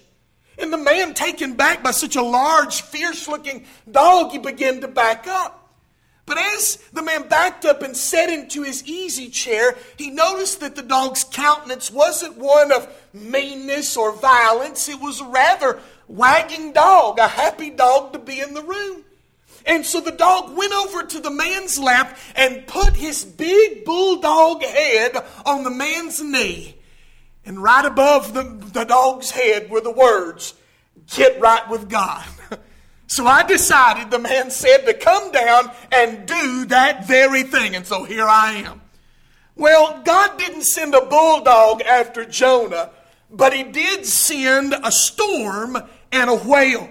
And the man, taken back by such a large, fierce-looking dog, he began to back up. But as the man backed up and sat into his easy chair, he noticed that the dog's countenance wasn't one of meanness or violence. It was rather a wagging dog, a happy dog to be in the room. And so the dog went over to the man's lap and put his big bulldog head on the man's knee. And right above the dog's head were the words, "Get right with God." So I decided, the man said, to come down and do that very thing. And so here I am. Well, God didn't send a bulldog after Jonah, but he did send a storm and a whale.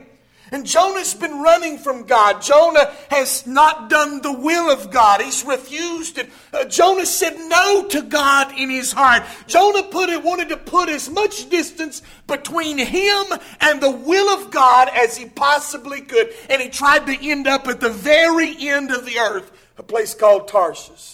And Jonah's been running from God. Jonah has not done the will of God. He's refused it. Jonah said no to God in his heart. Jonah wanted to put as much distance between him and the will of God as he possibly could. And he tried to end up at the very end of the earth, a place called Tarshish.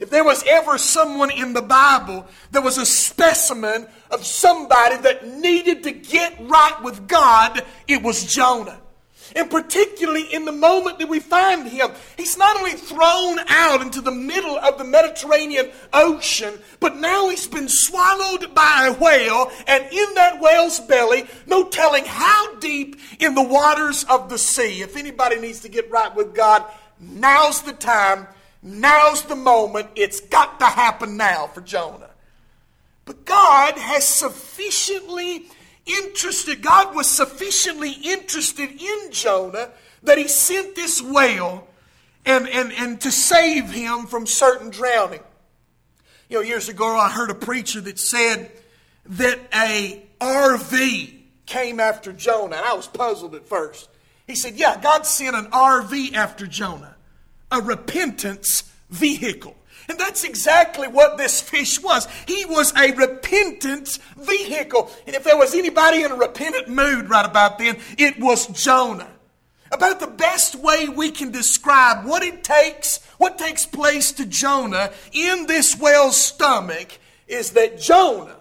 If there was ever someone in the Bible, there was a specimen of somebody that needed to get right with God, it was Jonah. And particularly in the moment that we find him, he's not only thrown out into the middle of the Mediterranean Ocean, but now he's been swallowed by a whale, and in that whale's belly, no telling how deep in the waters of the sea. If anybody needs to get right with God, now's the time. Now's the moment. It's got to happen now for Jonah. But God was sufficiently interested in Jonah that he sent this whale and to save him from certain drowning. You know, years ago I heard a preacher that said that a RV came after Jonah, and I was puzzled at first. He said, yeah, God sent an RV after Jonah. A repentance vehicle. And that's exactly what this fish was. He was a repentance vehicle. And if there was anybody in a repentant mood right about then, it was Jonah. About the best way we can describe what takes place to Jonah in this whale's stomach is that Jonah,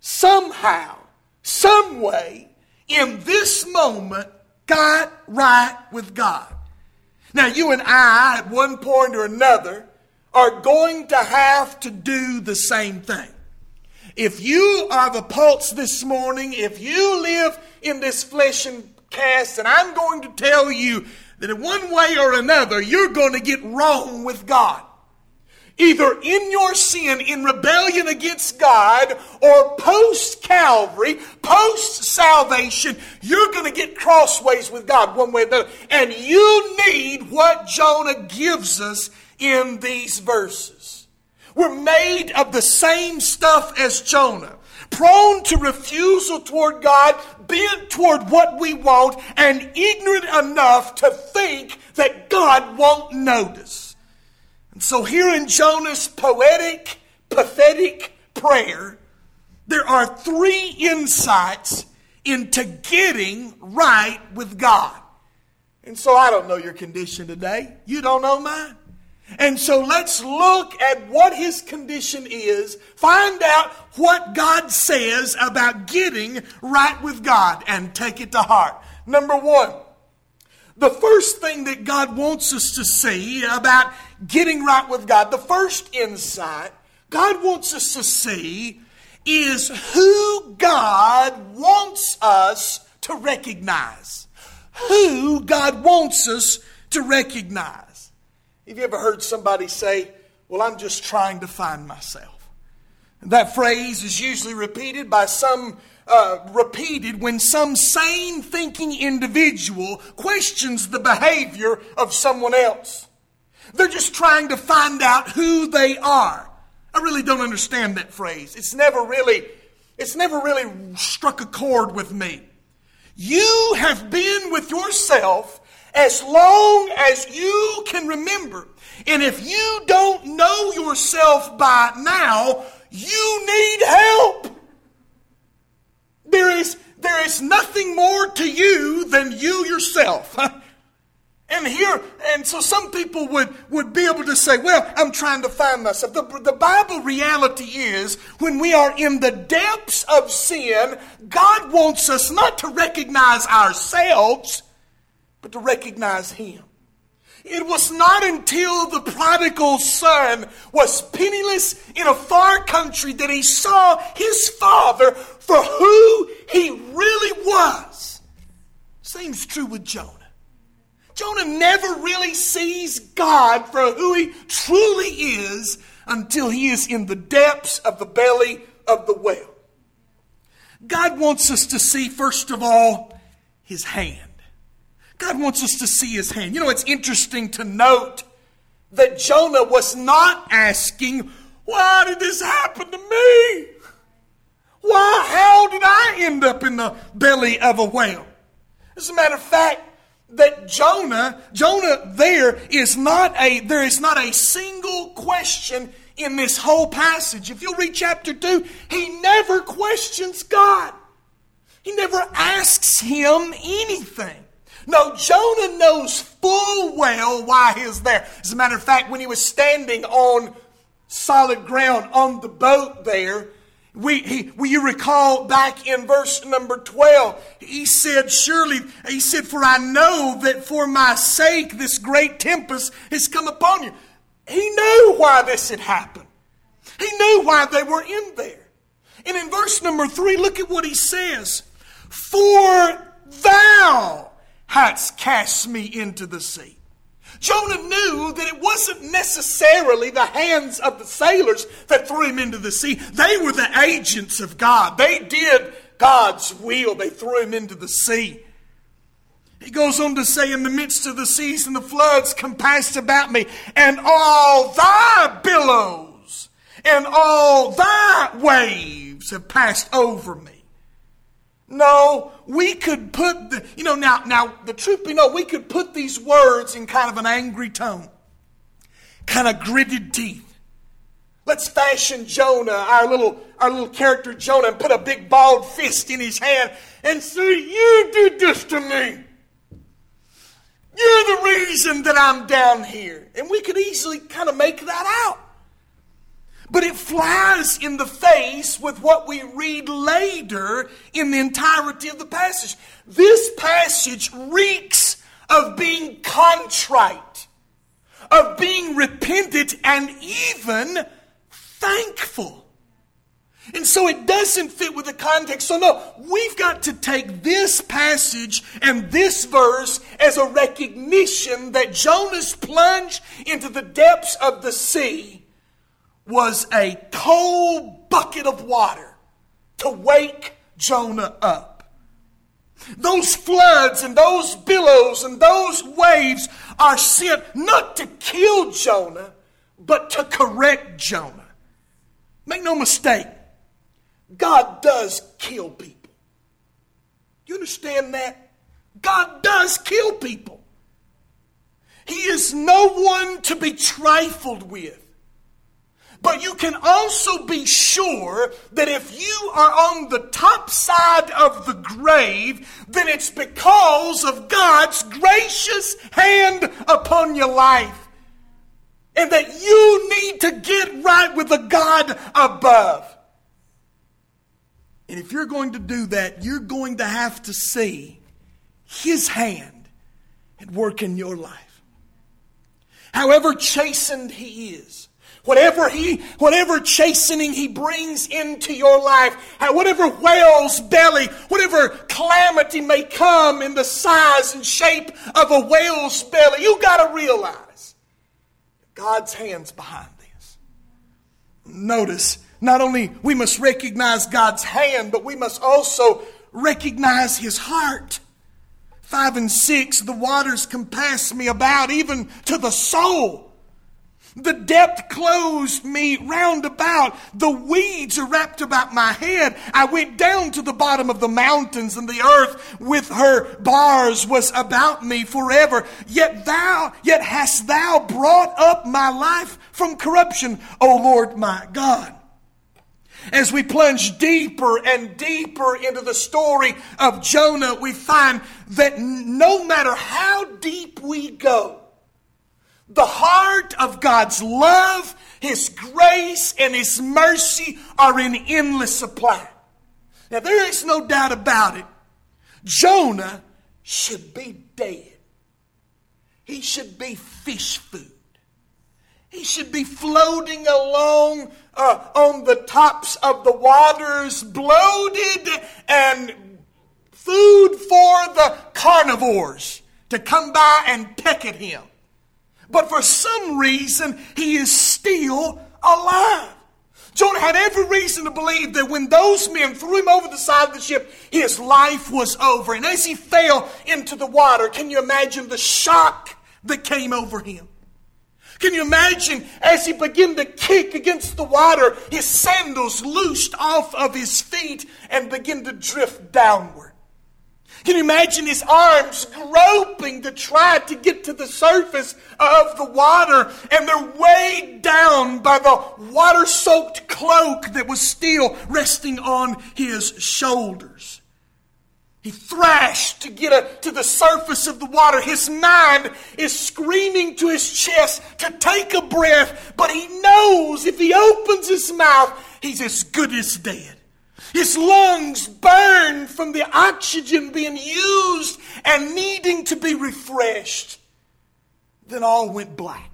somehow, some way, in this moment, got right with God. Now, you and I, at one point or another, are going to have to do the same thing. If you are the pulse this morning, if you live in this flesh and cast, and I'm going to tell you that in one way or another, you're going to get wrong with God. Either in your sin, in rebellion against God, or post-Calvary, post-salvation, you're going to get crossways with God one way or another. And you need what Jonah gives us in these verses. We're made of the same stuff as Jonah. Prone to refusal toward God, bent toward what we want, and ignorant enough to think that God won't notice. And so here in Jonah's poetic, pathetic prayer, there are three insights into getting right with God. And so I don't know your condition today. You don't know mine. And so let's look at what his condition is, find out what God says about getting right with God, and take it to heart. Number one. The first thing that God wants us to see about getting right with God, the first insight God wants us to see is who God wants us to recognize. Who God wants us to recognize. Have you ever heard somebody say, well, I'm just trying to find myself? That phrase is usually repeated by some when some sane thinking individual questions the behavior of someone else. They're just trying to find out who they are. I really don't understand that phrase. It's never really struck a chord with me. You have been with yourself as long as you can remember. And if you don't know yourself by now, you need help. There is nothing more to you than you yourself. And so some people would be able to say, well, I'm trying to find myself. The Bible reality is when we are in the depths of sin, God wants us not to recognize ourselves, but to recognize Him. It was not until the prodigal son was penniless in a far country that he saw his father for who he really was. Seems true with Jonah. Jonah never really sees God for who he truly is until he is in the depths of the belly of the whale. God wants us to see, first of all, His hand. God wants us to see His hand. You know, it's interesting to note that Jonah was not asking, why did this happen to me? Why, how did I end up in the belly of a whale? As a matter of fact, that Jonah there is not a single question in this whole passage. If you'll read chapter 2, he never questions God. He never asks Him anything. No, Jonah knows full well why he's there. As a matter of fact, when he was standing on solid ground on the boat there, you recall back in verse number 12, he said, for I know that for my sake this great tempest has come upon you. He knew why this had happened. He knew why they were in there. And in verse number 3, look at what he says. For thou hast cast me into the sea. Jonah knew that it wasn't necessarily the hands of the sailors that threw him into the sea. They were the agents of God. They did God's will. They threw him into the sea. He goes on to say, in the midst of the seas and the floods compassed about me, and all thy billows and all thy waves have passed over me. No, we could put we could put these words in kind of an angry tone, kind of gritted teeth. Let's fashion Jonah, our little character Jonah, and put a big bald fist in his hand and say, you did this to me. You're the reason that I'm down here. And we could easily kind of make that out. But it flies in the face with what we read later in the entirety of the passage. This passage reeks of being contrite, of being repentant, and even thankful. And so it doesn't fit with the context. So no, we've got to take this passage and this verse as a recognition that Jonah's plunge into the depths of the sea was a cold bucket of water to wake Jonah up. Those floods and those billows and those waves are sent not to kill Jonah, but to correct Jonah. Make no mistake, God does kill people. You understand that? God does kill people. He is no one to be trifled with. But you can also be sure that if you are on the top side of the grave, then it's because of God's gracious hand upon your life. And that you need to get right with the God above. And if you're going to do that, you're going to have to see His hand at work in your life. However chastened He is, whatever chastening He brings into your life, whatever whale's belly, whatever calamity may come in the size and shape of a whale's belly, you got to realize God's hand's behind this. Notice, not only we must recognize God's hand, but we must also recognize His heart. 5 and 6, the waters compass me about, even to the soul. The depth closed me round about. The weeds are wrapped about my head. I went down to the bottom of the mountains, and the earth with her bars was about me forever. Yet hast thou brought up my life from corruption, O Lord my God. As we plunge deeper and deeper into the story of Jonah, we find that no matter how deep we go, the heart of God's love, His grace, and His mercy are in endless supply. Now, there is no doubt about it. Jonah should be dead. He should be fish food. He should be floating along on the tops of the waters, bloated and food for the carnivores to come by and peck at him. But for some reason, he is still alive. Jonah had every reason to believe that when those men threw him over the side of the ship, his life was over. And as he fell into the water, can you imagine the shock that came over him? Can you imagine as he began to kick against the water, his sandals loosed off of his feet and began to drift downward? Can you imagine his arms groping to try to get to the surface of the water, and they're weighed down by the water-soaked cloak that was still resting on his shoulders? He thrashed to get to the surface of the water. His mind is screaming to his chest to take a breath, but he knows if he opens his mouth, he's as good as dead. His lungs burn from the oxygen being used and needing to be refreshed. Then all went black.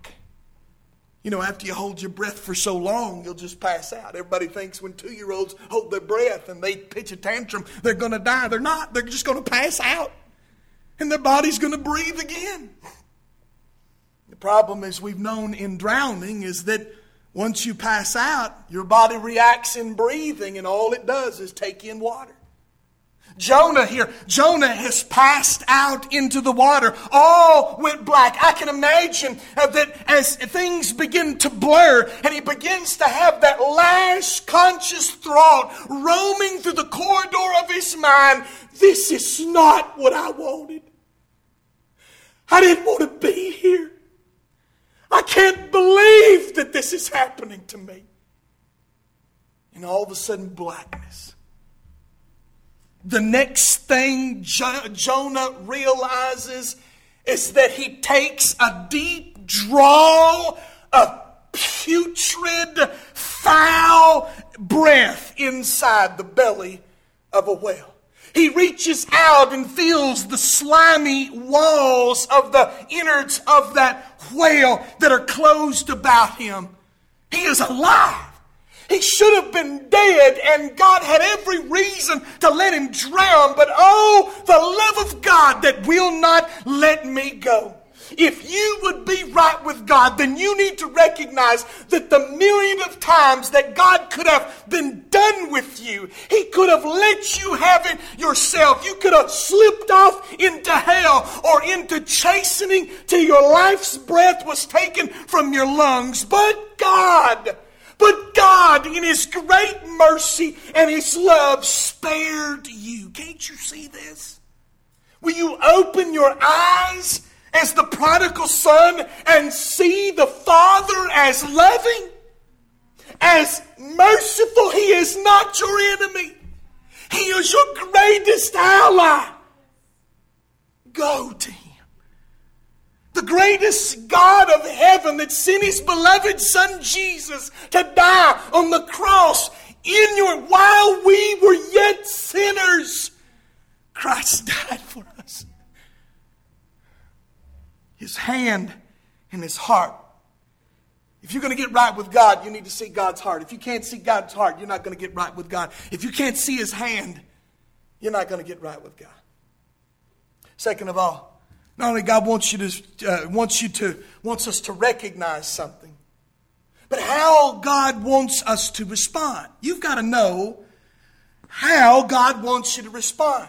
You know, after you hold your breath for so long, you'll just pass out. Everybody thinks when 2-year-olds hold their breath and they pitch a tantrum, they're going to die. They're not. They're just going to pass out. And their body's going to breathe again. The problem, as we've known in drowning, is that once you pass out, your body reacts in breathing, and all it does is take in water. Jonah has passed out into the water. All went black. I can imagine that as things begin to blur and he begins to have that last conscious thought roaming through the corridor of his mind, this is not what I wanted. I didn't want to be here. I can't believe that this is happening to me. And all of a sudden, blackness. The next thing Jonah realizes is that he takes a deep draw of putrid, foul breath inside the belly of a whale. He reaches out and feels the slimy walls of the innards of that whale that are closed about him. He is alive. He should have been dead, and God had every reason to let him drown. But oh, the love of God that will not let me go. If you would be right with God, then you need to recognize that the myriad of times that God could have been done with you, He could have let you have it yourself. You could have slipped off into hell or into chastening till your life's breath was taken from your lungs. But God, in His great mercy and His love, spared you. Can't you see this? Will you open your eyes as the prodigal son and see the Father as loving, as merciful? He is not your enemy. He is your greatest ally. Go to Him. The greatest God of heaven that sent His beloved Son Jesus to die on the cross while we were yet sinners, Christ died for us. His hand and His heart. If you're going to get right with God, you need to see God's heart. If you can't see God's heart, you're not going to get right with God. If you can't see His hand, you're not going to get right with God. Second of all, not only God wants us to recognize something, but how God wants us to respond. You've got to know how God wants you to respond.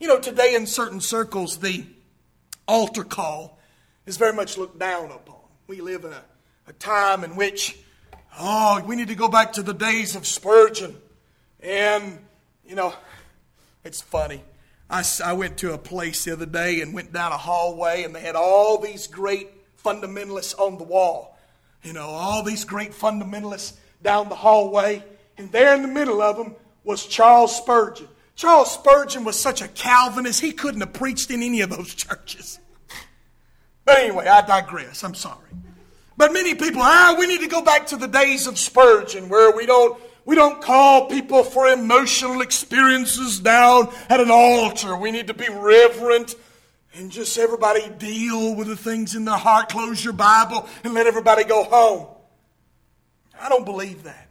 You know, today in certain circles, the altar call is very much looked down upon. We live in a a time in which, we need to go back to the days of Spurgeon. And, it's funny. I went to a place the other day and went down a hallway, and they had all these great fundamentalists on the wall. All these great fundamentalists down the hallway. And there in the middle of them was Charles Spurgeon. Charles Spurgeon was such a Calvinist, he couldn't have preached in any of those churches. But anyway, I digress. I'm sorry. But many people, we need to go back to the days of Spurgeon, where we don't call people for emotional experiences down at an altar. We need to be reverent and just everybody deal with the things in their heart. Close your Bible and let everybody go home. I don't believe that.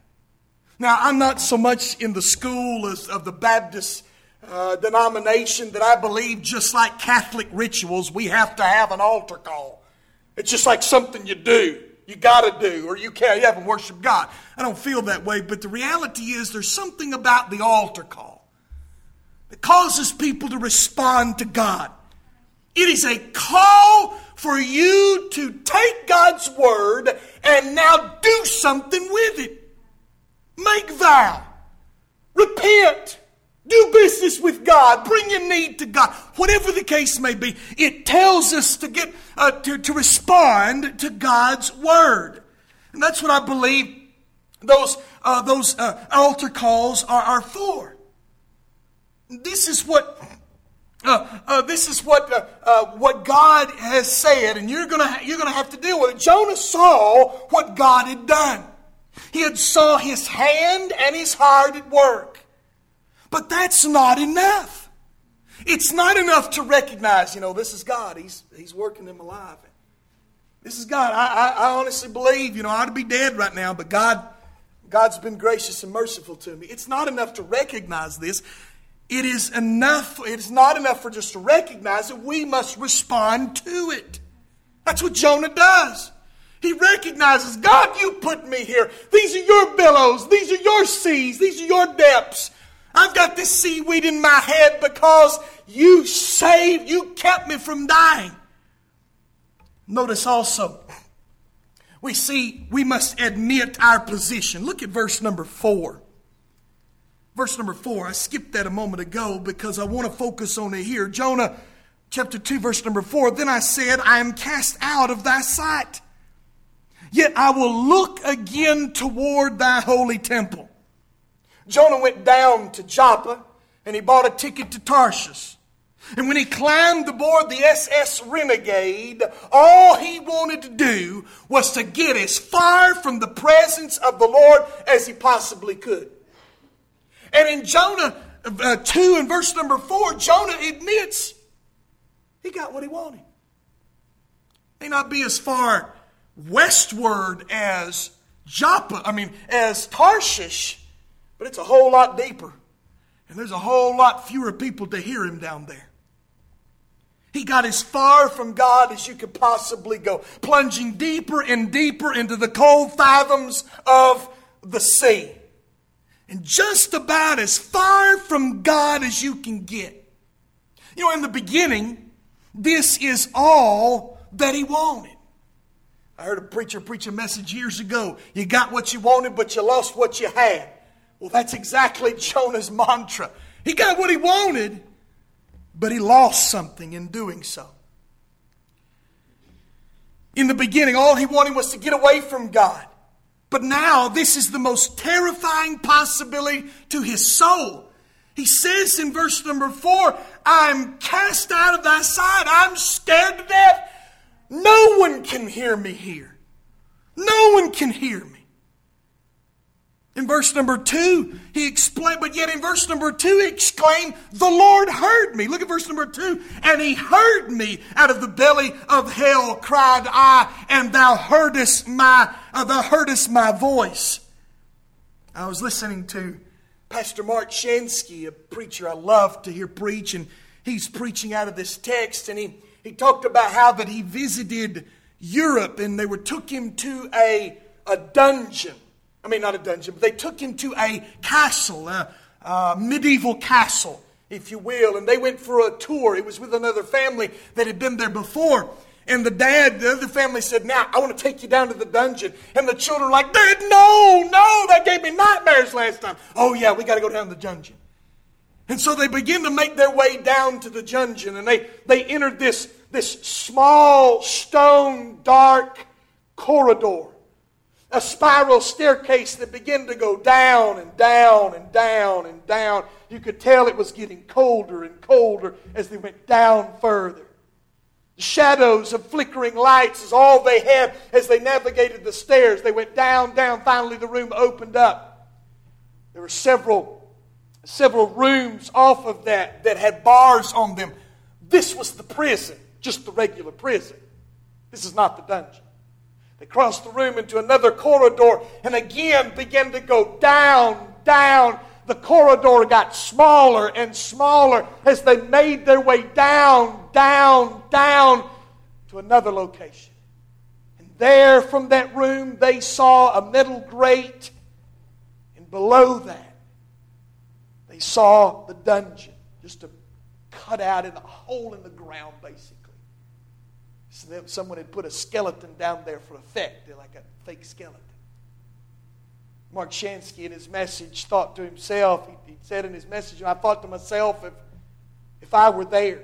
Now, I'm not so much in the school of the Baptist denomination that I believe just like Catholic rituals, we have to have an altar call. It's just like something you do. You got to do, or you haven't worshiped God. I don't feel that way, but the reality is there's something about the altar call that causes people to respond to God. It is a call for you to take God's word and now do something with it. Make vow. Repent. Do business with God. Bring your need to God. Whatever the case may be, it tells us to get to respond to God's word, and that's what I believe those altar calls are for. This is what God has said, and you're gonna have to deal with it. Jonah saw what God had done. He had saw his hand and his heart at work. But that's not enough. It's not enough to recognize, this is God. He's working in my life. This is God. I honestly believe, I ought to be dead right now, but God's been gracious and merciful to me. It's not enough to recognize this. It is enough. It is not enough for just to recognize it. We must respond to it. That's what Jonah does. He recognizes, God, you put me here. These are your billows. These are your seas. These are your depths. I've got this seaweed in my head because you kept me from dying. Notice also, we must admit our position. Look at verse number 4. Verse number 4, I skipped that a moment ago because I want to focus on it here. Jonah chapter 2, verse number 4, Then I said, I am cast out of thy sight. Yet I will look again toward thy holy temple. Jonah went down to Joppa and he bought a ticket to Tarshish. And when he climbed aboard the SS Renegade, all he wanted to do was to get as far from the presence of the Lord as he possibly could. And in Jonah 2 and verse number 4, Jonah admits he got what he wanted. May not be as far westward as as Tarshish, but it's a whole lot deeper. And there's a whole lot fewer people to hear him down there. He got as far from God as you could possibly go, plunging deeper and deeper into the cold fathoms of the sea. And just about as far from God as you can get. In the beginning, this is all that he wanted. I heard a preacher preach a message years ago. You got what you wanted, but you lost what you had. Well, that's exactly Jonah's mantra. He got what he wanted, but he lost something in doing so. In the beginning, all he wanted was to get away from God. But now, this is the most terrifying possibility to his soul. He says in verse number 4, I'm cast out of thy sight. I'm scared to death. No one can hear me here. No one can hear me. In verse number 2, he explained, but yet in verse number 2, he exclaimed, the Lord heard me. Look at verse number 2. And he heard me out of the belly of hell, cried I, and thou heardest my voice. I was listening to Pastor Mark Shansky, a preacher I love to hear preach, and he's preaching out of this text, and he talked about how that he visited Europe and they took him to a dungeon. I mean, not a dungeon, but they took him to a castle, a medieval castle, if you will. And they went for a tour. It was with another family that had been there before. And the dad, the other family said, now, I want to take you down to the dungeon. And the children were like, Dad, no, that gave me nightmares last time. Oh, yeah, we got to go down to the dungeon. And so they begin to make their way down to the dungeon. And they entered this small, stone, dark corridor. A spiral staircase that began to go down and down and down and down. You could tell it was getting colder and colder as they went down further. The shadows of flickering lights is all they had as they navigated the stairs. They went down. Finally, the room opened up. There were several rooms off of that had bars on them. This was the prison, just the regular prison. This is not the dungeon. They crossed the room into another corridor and again began to go down. The corridor got smaller and smaller as they made their way down to another location. And there from that room they saw a metal grate, and below that they saw the dungeon, just a cutout in a hole in the ground basically. So someone had put a skeleton down there for effect. They're like a fake skeleton. Mark Shansky in his message thought to himself, he said in his message, I thought to myself, if I were there,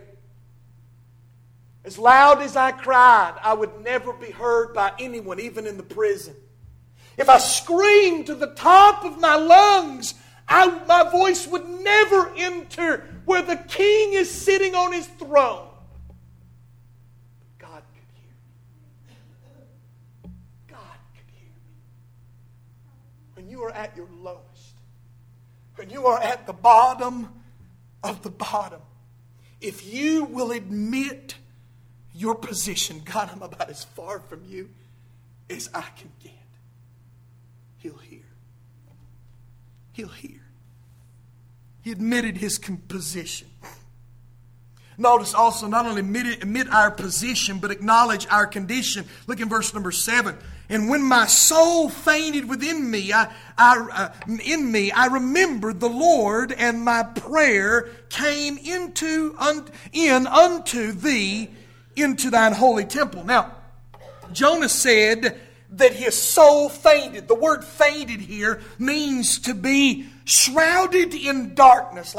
as loud as I cried, I would never be heard by anyone, even in the prison. If I screamed to the top of my lungs, my voice would never enter where the king is sitting on his throne. You are at your lowest, when you are at the bottom of the bottom, if you will admit your position, God, I'm about as far from you as I can get, He'll hear. He'll hear. He admitted his position. Notice also, not only admit our position, but acknowledge our condition. Look in verse number 7. And when my soul fainted within me, I remembered the Lord, and my prayer came unto thee, into thine holy temple. Now, Jonah said that his soul fainted. The word fainted here means to be shrouded in darkness,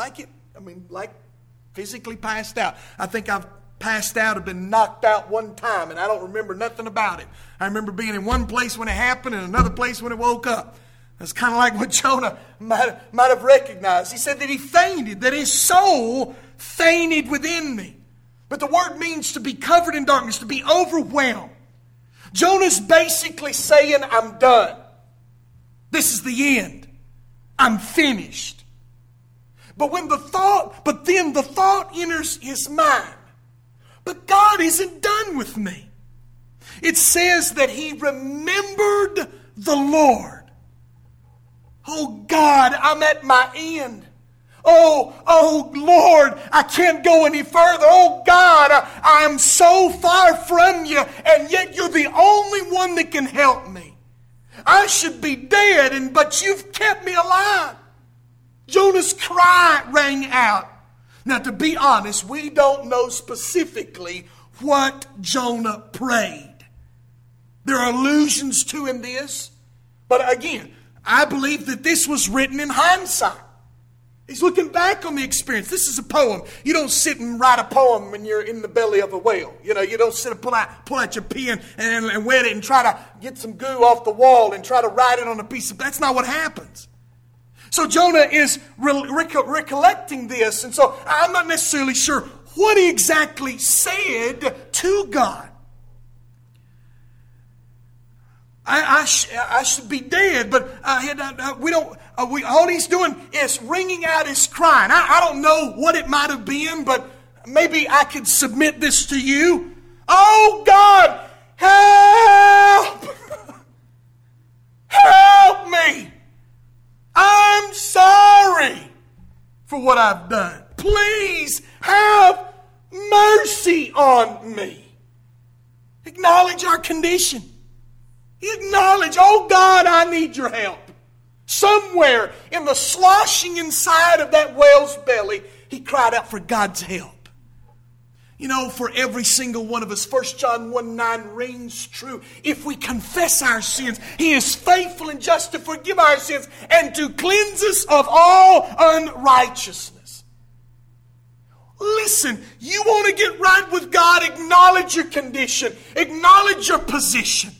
physically passed out. I think I've passed out, have been knocked out one time, and I don't remember nothing about it. I remember being in one place when it happened and another place when it woke up. That's kind of like what Jonah might have recognized. He said that he fainted, that his soul fainted within me. But the word means to be covered in darkness, to be overwhelmed. Jonah's basically saying, I'm done. This is the end. I'm finished. But then the thought enters his mind. But God isn't done with me. It says that he remembered the Lord. Oh God, I'm at my end. Oh Lord, I can't go any further. Oh God, I am so far from you, and yet you're the only one that can help me. I should be dead, but you've kept me alive. Jonah's cry rang out. Now, to be honest, we don't know specifically what Jonah prayed. There are allusions to in this. But again, I believe that this was written in hindsight. He's looking back on the experience. This is a poem. You don't sit and write a poem when you're in the belly of a whale. You know, you don't sit and pull out your pen and wet it and try to get some goo off the wall and try to write it on a piece of... That's not what happens. So Jonah is recollecting this. And so I'm not necessarily sure what he exactly said to God. I should be dead, but we don't. All he's doing is wringing out his cry. And I don't know what it might have been, but maybe I could submit this to you. Oh God, help! Help me! I'm sorry for what I've done. Please have mercy on me. Acknowledge our condition. Acknowledge, oh God, I need your help. Somewhere in the sloshing inside of that whale's belly, he cried out for God's help. you know, for every single one of us. 1 John 1:9 rings true. If we confess our sins, He is faithful and just to forgive our sins and to cleanse us of all unrighteousness. Listen, you want to get right with God, acknowledge your condition. Acknowledge your position.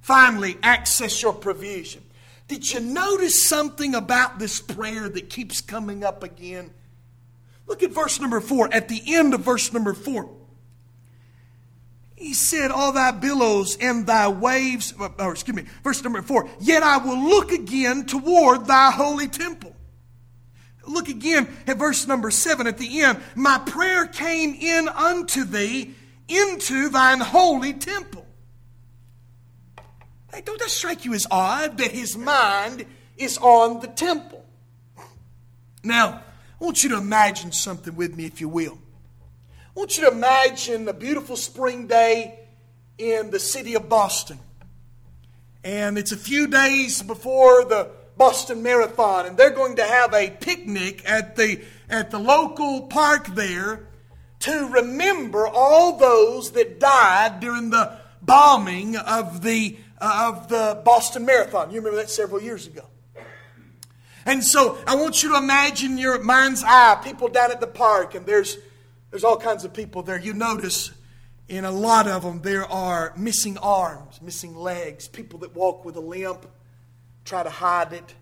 Finally, access your provision. Did you notice something about this prayer that keeps coming up again? Look at verse number 4. At the end of verse number 4, He said, all thy billows and thy waves, verse number 4, yet I will look again toward thy holy temple. Look again at verse number 7 at the end. My prayer came in unto thee, into thine holy temple. Hey, don't that strike you as odd that his mind is on the temple? Now, I want you to imagine something with me, if you will. I want you to imagine a beautiful spring day in the city of Boston. And it's a few days before the Boston Marathon, and they're going to have a picnic at the local park there to remember all those that died during the bombing of the Boston Marathon. You remember that several years ago. And so I want you to imagine your mind's eye, people down at the park, and there's all kinds of people there. You notice in a lot of them there are missing arms, missing legs, people that walk with a limp, try to hide it,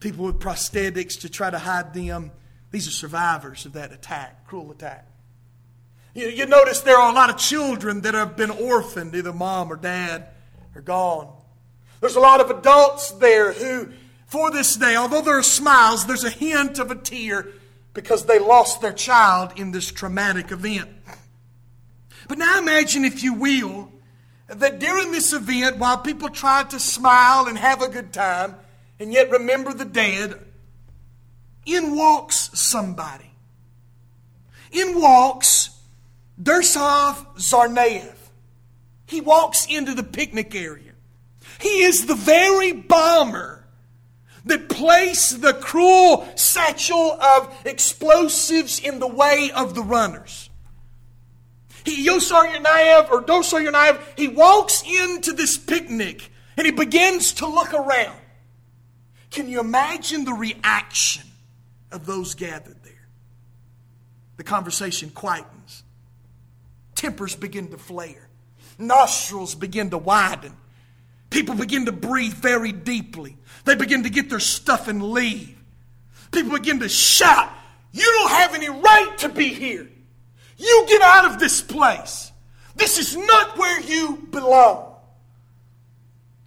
people with prosthetics to try to hide them. These are survivors of that attack, cruel attack. You notice there are a lot of children that have been orphaned, either mom or dad are gone. There's a lot of adults there who, for this day, although there are smiles, there's a hint of a tear because they lost their child in this traumatic event. But now imagine, if you will, that during this event, while people tried to smile and have a good time and yet remember the dead, in walks somebody. In walks Dzhokhar Tsarnaev. He walks into the picnic area. He is the very bomber that placed the cruel satchel of explosives in the way of the runners. Dzhokhar Tsarnaev, he walks into this picnic and he begins to look around. Can you imagine the reaction of those gathered there? The conversation quietens. Tempers begin to flare. Nostrils begin to widen. People begin to breathe very deeply. They begin to get their stuff and leave. People begin to shout, you don't have any right to be here. You get out of this place. This is not where you belong.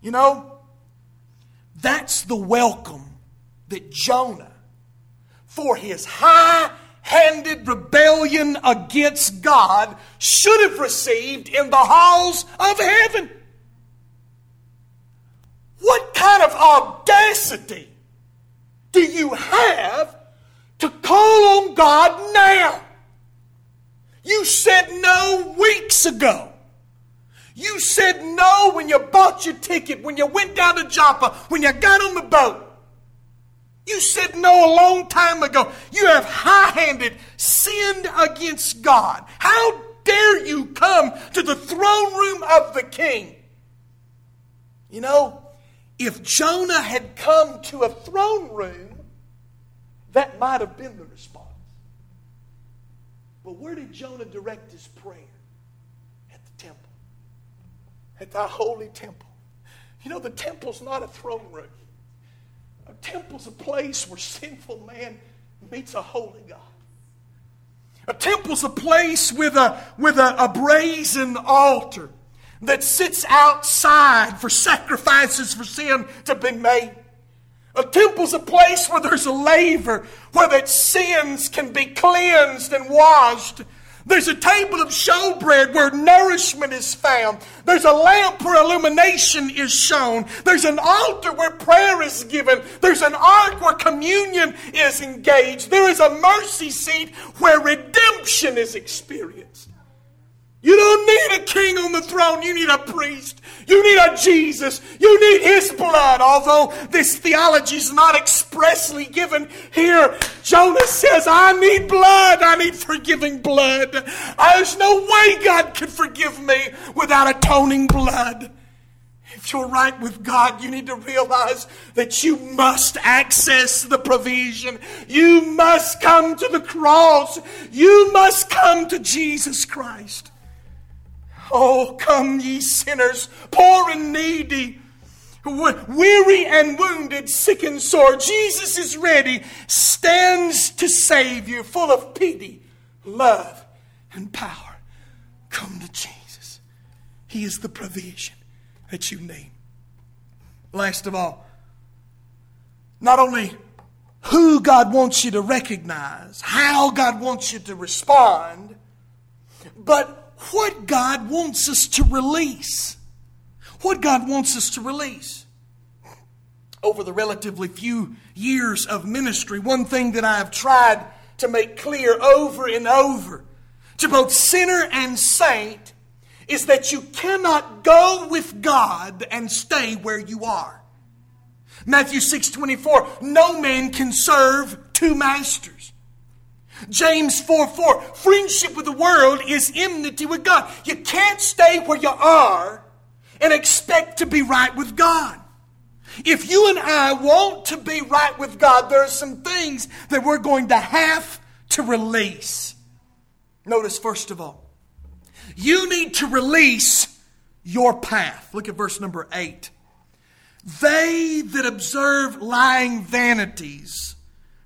You know, that's the welcome that Jonah, for his high-handed rebellion against God, should have received in the halls of heaven. What kind of audacity do you have to call on God now? You said no weeks ago. You said no when you bought your ticket, when you went down to Joppa, when you got on the boat. You said no a long time ago. You have high-handed sinned against God. How dare you come to the throne room of the King? You know, if Jonah had come to a throne room, that might have been the response. But where did Jonah direct his prayer? At the temple. At thy holy temple. You know, the temple's not a throne room. A temple's a place where sinful man meets a holy God. A temple's a place with a brazen altar that sits outside for sacrifices for sin to be made. A temple's a place where there's a laver, where that sins can be cleansed and washed. There's a table of showbread where nourishment is found. There's a lamp where illumination is shown. There's an altar where prayer is given. There's an ark where communion is engaged. There is a mercy seat where redemption is experienced. You don't need a king on the throne. You need a priest. You need a Jesus. You need his blood. Although this theology is not expressly given here, Jonah says, I need blood. I need forgiving blood. There's no way God could forgive me without atoning blood. If you're right with God, you need to realize that you must access the provision. You must come to the cross. You must come to Jesus Christ. Oh, come ye sinners, poor and needy, weary and wounded, sick and sore. Jesus is ready, stands to save you, full of pity, love, and power. Come to Jesus. He is the provision that you need. Last of all, not only who God wants you to recognize, how God wants you to respond, but what God wants us to release. What God wants us to release. Over the relatively few years of ministry, one thing that I have tried to make clear over and over to both sinner and saint is that you cannot go with God and stay where you are. Matthew 6:24, no man can serve two masters. James 4:4, friendship with the world is enmity with God. You can't stay where you are and expect to be right with God. If you and I want to be right with God, there are some things that we're going to have to release. Notice, first of all, you need to release your path. Look at verse number 8. They that observe lying vanities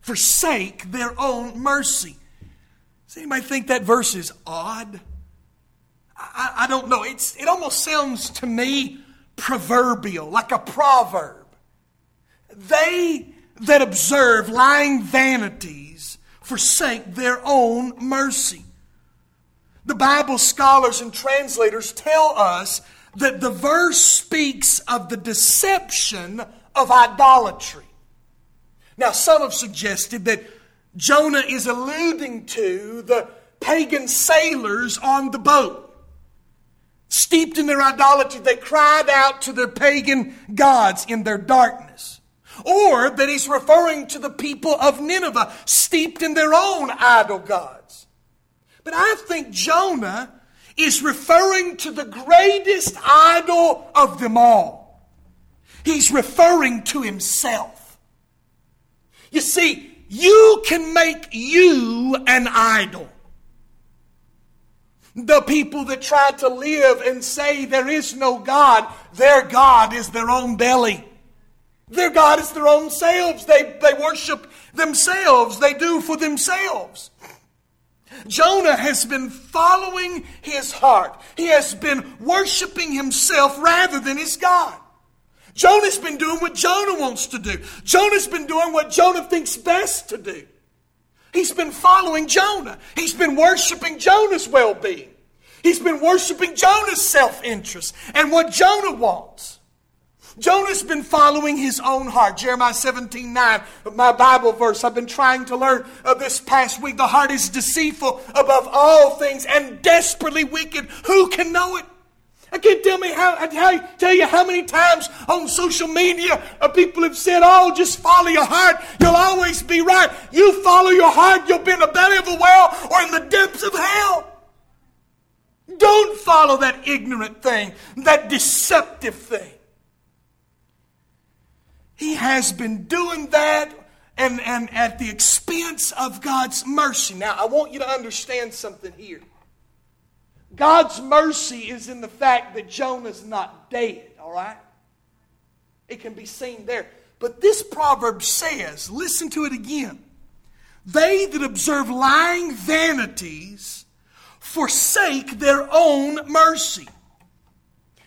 forsake their own mercy. Does anybody think that verse is odd? I don't know. It almost sounds to me proverbial, like a proverb. They that observe lying vanities forsake their own mercy. The Bible scholars and translators tell us that the verse speaks of the deception of idolatry. Now, some have suggested that Jonah is alluding to the pagan sailors on the boat. Steeped in their idolatry, they cried out to their pagan gods in their darkness. Or that he's referring to the people of Nineveh, steeped in their own idol gods. But I think Jonah is referring to the greatest idol of them all. He's referring to himself. You see, you can make you an idol. The people that try to live and say there is no God, their God is their own belly. Their God is their own selves. They worship themselves. They do for themselves. Jonah has been following his heart. He has been worshiping himself rather than his God. Jonah's been doing what Jonah wants to do. Jonah's been doing what Jonah thinks best to do. He's been following Jonah. He's been worshiping Jonah's well-being. He's been worshiping Jonah's self-interest and what Jonah wants. Jonah's been following his own heart. Jeremiah 17:9, my Bible verse. I've been trying to learn this past week. The heart is deceitful above all things and desperately wicked. Who can know it? I can't tell you how many times on social media people have said, oh, just follow your heart. You'll always be right. You follow your heart, you'll be in the belly of a whale or in the depths of hell. Don't follow that ignorant thing, that deceptive thing. He has been doing that and at the expense of God's mercy. Now, I want you to understand something here. God's mercy is in the fact that Jonah's not dead, all right? It can be seen there. But this proverb says, listen to it again. They that observe lying vanities forsake their own mercy.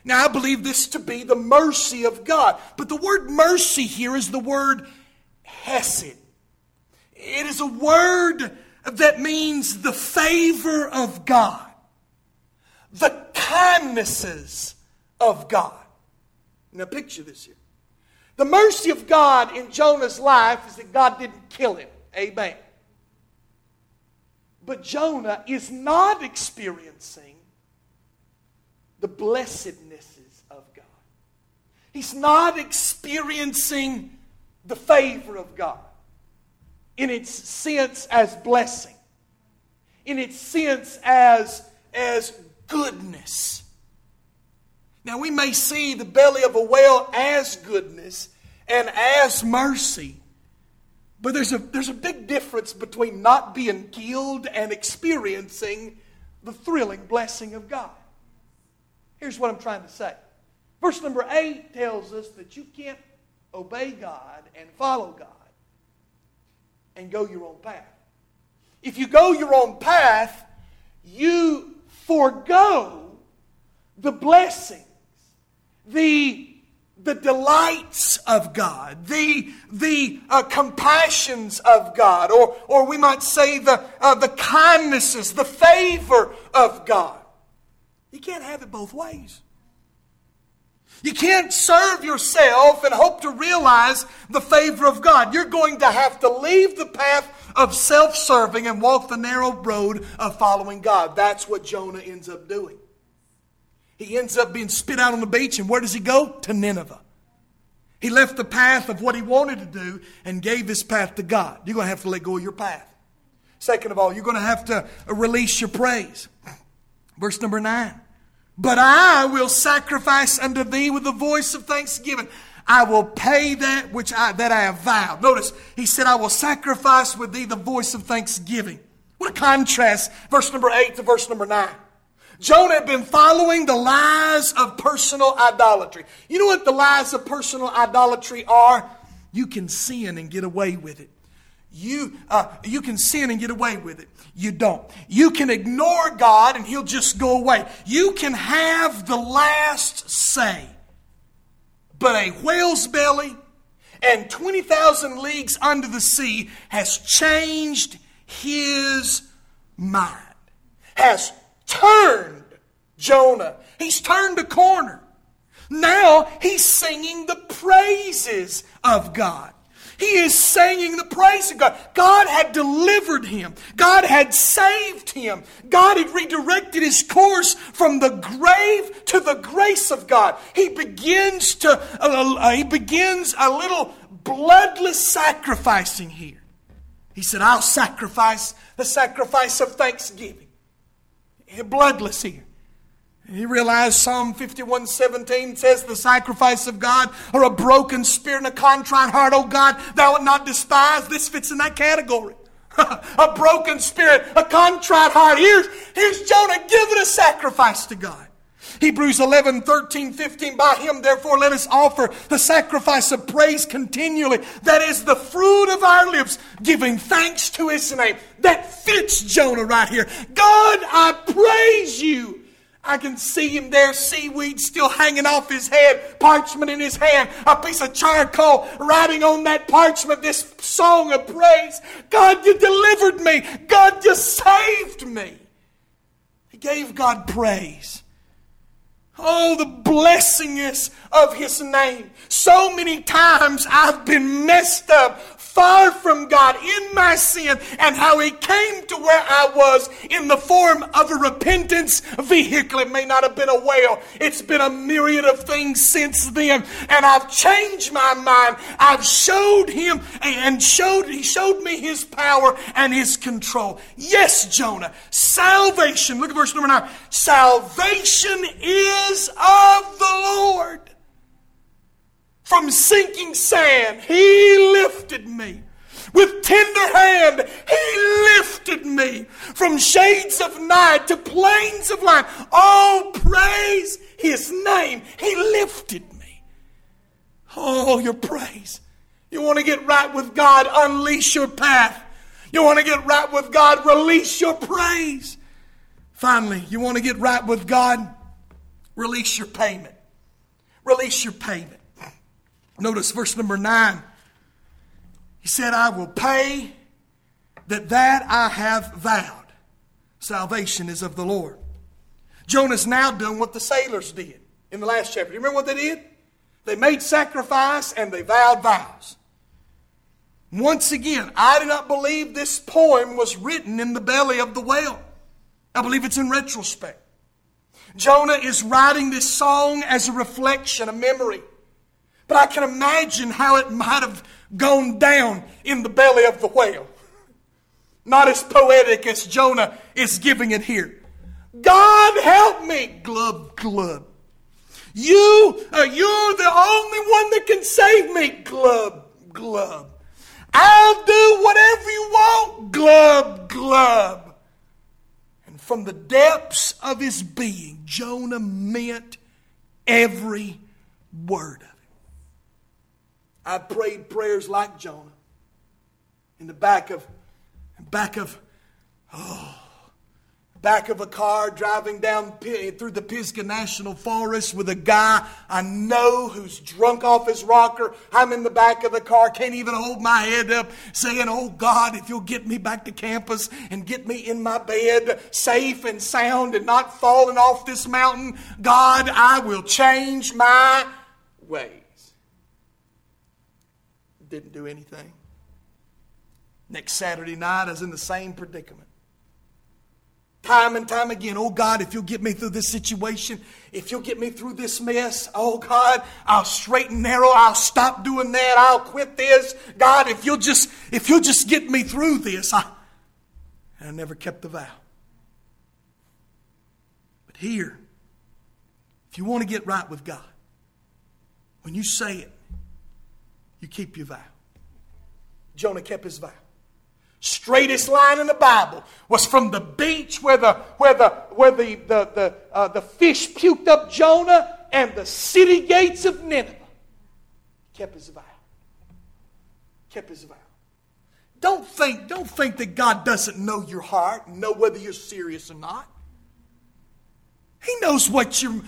Now, I believe this to be the mercy of God. But the word mercy here is the word hesed. It is a word that means the favor of God. The kindnesses of God. Now picture this here. The mercy of God in Jonah's life is that God didn't kill him. Amen. But Jonah is not experiencing the blessednesses of God. He's not experiencing the favor of God in its sense as blessing, in its sense as goodness. Now we may see the belly of a whale as goodness and as mercy, but there's a big difference between not being killed and experiencing the thrilling blessing of God. Here's what I'm trying to say. Verse number 8 tells us that you can't obey God and follow God and go your own path. If you go your own path, you forego the blessings, the delights of God, the compassions of God, or we might say the kindnesses, the favor of God. You can't have it both ways. You can't serve yourself and hope to realize the favor of God. You're going to have to leave the path of self-serving and walk the narrow road of following God. That's what Jonah ends up doing. He ends up being spit out on the beach, and where does he go? To Nineveh. He left the path of what he wanted to do and gave his path to God. You're going to have to let go of your path. Second of all, you're going to have to release your praise. Verse number 9. But I will sacrifice unto thee with the voice of thanksgiving. I will pay that which I have vowed. Notice, he said, I will sacrifice with thee the voice of thanksgiving. What a contrast, verse number 8 to verse number 9. Jonah had been following the lies of personal idolatry. You know what the lies of personal idolatry are? You can sin and get away with it. You can sin and get away with it. You don't. You can ignore God and He'll just go away. You can have the last say. But a whale's belly and 20,000 leagues under the sea has changed his mind. Has turned Jonah. He's turned a corner. Now he's singing the praises of God. He is singing the praise of God. God had delivered him. God had saved him. God had redirected his course from the grave to the grace of God. He begins a little bloodless sacrificing here. He said, I'll sacrifice the sacrifice of thanksgiving. Bloodless here. He realized Psalm 51:17 says, the sacrifice of God or a broken spirit and a contrite heart, O God, thou wilt not despise. This fits in that category. A broken spirit, a contrite heart. Here's Jonah giving a sacrifice to God. Hebrews 11:13-15, by him therefore let us offer the sacrifice of praise continually. That is the fruit of our lips, giving thanks to his name. That fits Jonah right here. God, I praise you. I can see him there, seaweed still hanging off his head, parchment in his hand, a piece of charcoal writing on that parchment, this song of praise. God, you delivered me. God, you saved me. He gave God praise. Oh, the blessingness of his name. So many times I've been messed up, far from God, in my sin, and how he came to where I was in the form of a repentance vehicle. It may not have been a whale. It's been a myriad of things since then. And I've changed my mind. I've showed him and he showed me his power and his control. Yes, Jonah, salvation. Look at verse number 9. Salvation is of the Lord. From sinking sand, he lifted me. With tender hand, he lifted me. From shades of night to plains of light. Oh, praise his name. He lifted me. Oh, your praise. You want to get right with God, unleash your path. You want to get right with God, release your praise. Finally, you want to get right with God, release your payment. Release your payment. Notice verse number 9. He said, I will pay that I have vowed. Salvation is of the Lord. Jonah's now doing what the sailors did in the last chapter. You remember what they did? They made sacrifice and they vowed vows. Once again, I do not believe this poem was written in the belly of the whale. I believe it's in retrospect. Jonah is writing this song as a reflection, a memory. But I can imagine how it might have gone down in the belly of the whale. Not as poetic as Jonah is giving it here. God help me, glub, glub. You're the only one that can save me, glub, glub. I'll do whatever you want, glub, glub. And from the depths of his being, Jonah meant every word of it. I prayed prayers like Jonah in the back of a car driving down through the Pisgah National Forest with a guy I know who's drunk off his rocker. I'm in the back of the car, can't even hold my head up, saying, "Oh God, if you'll get me back to campus and get me in my bed safe and sound and not falling off this mountain, God, I will change my ways." Didn't do anything. Next Saturday night, I was in the same predicament. Time and time again, "Oh God, if you'll get me through this situation, if you'll get me through this mess, oh God, I'll straighten narrow, I'll stop doing that, I'll quit this. God, if you'll just get me through this." I never kept the vow. But here, if you want to get right with God, when you say it, you keep your vow. Jonah kept his vow. Straightest line in the Bible was from the beach where the fish puked up Jonah and the city gates of Nineveh. Kept his vow. Kept his vow. Don't think that God doesn't know your heart, know whether you're serious or not. He knows what you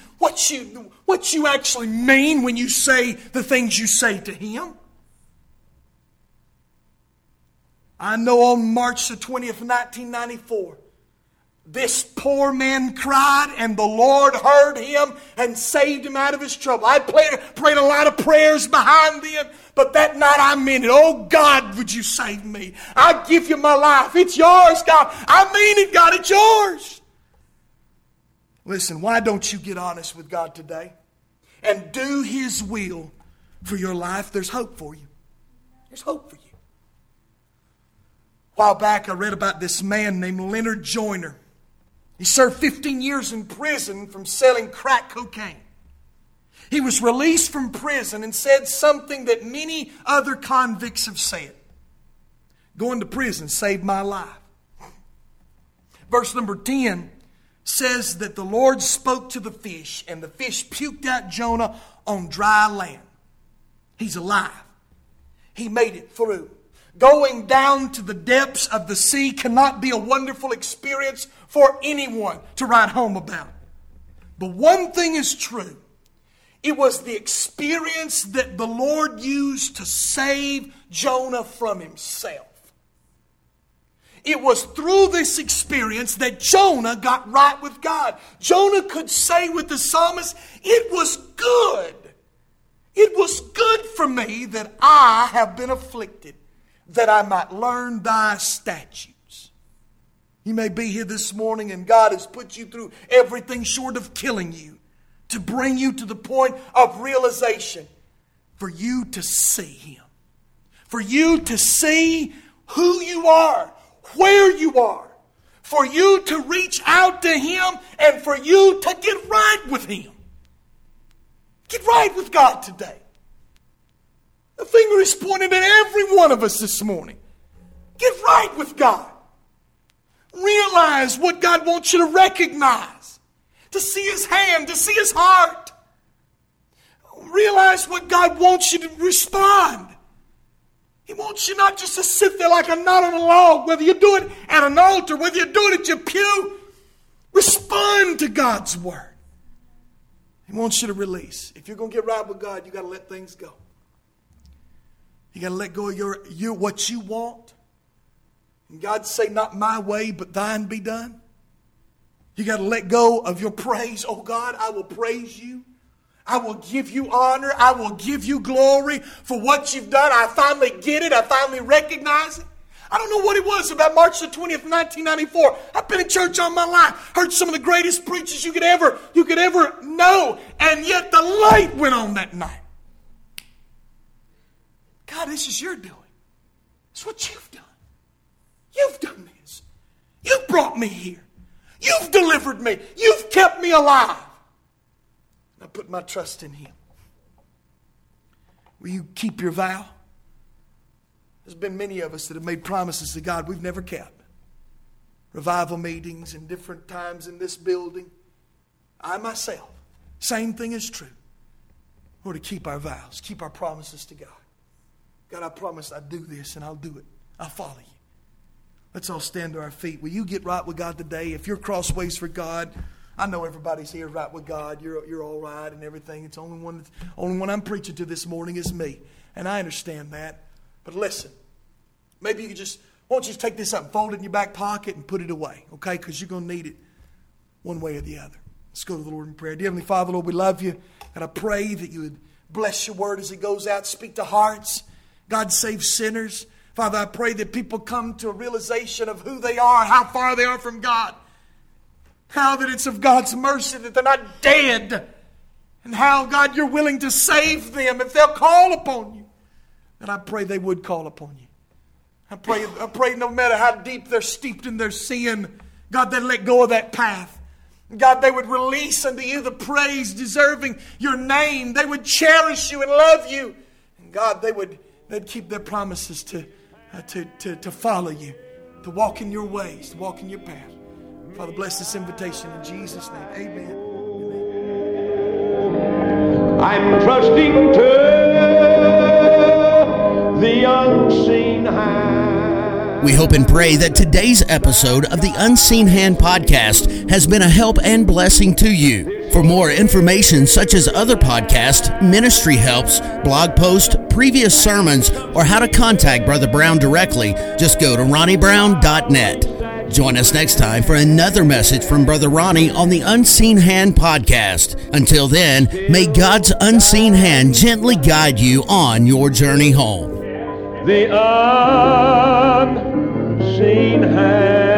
actually mean when you say the things you say to Him. I know on March the 20th, 1994, this poor man cried and the Lord heard him and saved him out of his trouble. I prayed a lot of prayers behind him, but that night I meant it. "Oh God, would you save me? I give you my life. It's yours, God. I mean it, God. It's yours." Listen, why don't you get honest with God today and do His will for your life? There's hope for you. There's hope for you. A while back, I read about this man named Leonard Joyner. He served 15 years in prison from selling crack cocaine. He was released from prison and said something that many other convicts have said. "Going to prison saved my life." Verse number 10 says that the Lord spoke to the fish and the fish puked out Jonah on dry land. He's alive. He made it through. Going down to the depths of the sea cannot be a wonderful experience for anyone to write home about. But one thing is true. It was the experience that the Lord used to save Jonah from himself. It was through this experience that Jonah got right with God. Jonah could say with the psalmist, "It was good. It was good for me that I have been afflicted, that I might learn thy statutes." You may be here this morning and God has put you through everything short of killing you to bring you to the point of realization for you to see Him. For you to see who you are, where you are. For you to reach out to Him and for you to get right with Him. Get right with God today. The finger is pointed at every one of us this morning. Get right with God. Realize what God wants you to recognize. To see His hand, to see His heart. Realize what God wants you to respond. He wants you not just to sit there like a knot on a log, whether you do it at an altar, whether you do it at your pew. Respond to God's word. He wants you to release. If you're going to get right with God, you got to let things go. You got to let go of your what you want. And God say, "Not my way, but thine be done." You got to let go of your praise. "Oh God, I will praise you. I will give you honor. I will give you glory for what you've done. I finally get it. I finally recognize it. I don't know what it was about March the 20th, 1994. I've been in church all my life, heard some of the greatest preachers you could ever know, and yet the light went on that night. God, this is your doing. It's what you've done. You've done this. You've brought me here. You've delivered me. You've kept me alive. And I put my trust in Him. Will you keep your vow? There's been many of us that have made promises to God we've never kept. Revival meetings and different times in this building. I myself, same thing is true. We're to keep our vows, keep our promises to God. God, I promise I'd do this and I'll do it. I'll follow you. Let's all stand to our feet. Will you get right with God today? If you're crossways for God, I know everybody's here right with God. You're all right and everything. It's only one I'm preaching to this morning is me. And I understand that. But listen, maybe you could just, why don't you just take this up and fold it in your back pocket and put it away, okay? Because you're going to need it one way or the other. Let's go to the Lord in prayer. Dear Heavenly Father, Lord, we love you. And I pray that you would bless your word as it goes out. Speak to hearts. God, save sinners. Father, I pray that people come to a realization of who they are, how far they are from God. How that it's of God's mercy that they're not dead. And how, God, you're willing to save them if they'll call upon you. And I pray they would call upon you. I pray no matter how deep they're steeped in their sin, God, they'd let go of that path. God, they would release unto you the praise deserving your name. They would cherish you and love you. And God, they'd keep their promises to follow you, to walk in your ways, to walk in your path. Father, bless this invitation in Jesus' name. Amen. Amen. I'm trusting to the unseen hand. We hope and pray that today's episode of the Unseen Hand Podcast has been a help and blessing to you. For more information such as other podcasts, ministry helps, blog posts, previous sermons, or how to contact Brother Brown directly, just go to RonnieBrown.net. Join us next time for another message from Brother Ronnie on the Unseen Hand Podcast. Until then, may God's unseen hand gently guide you on your journey home. The Unseen Hand.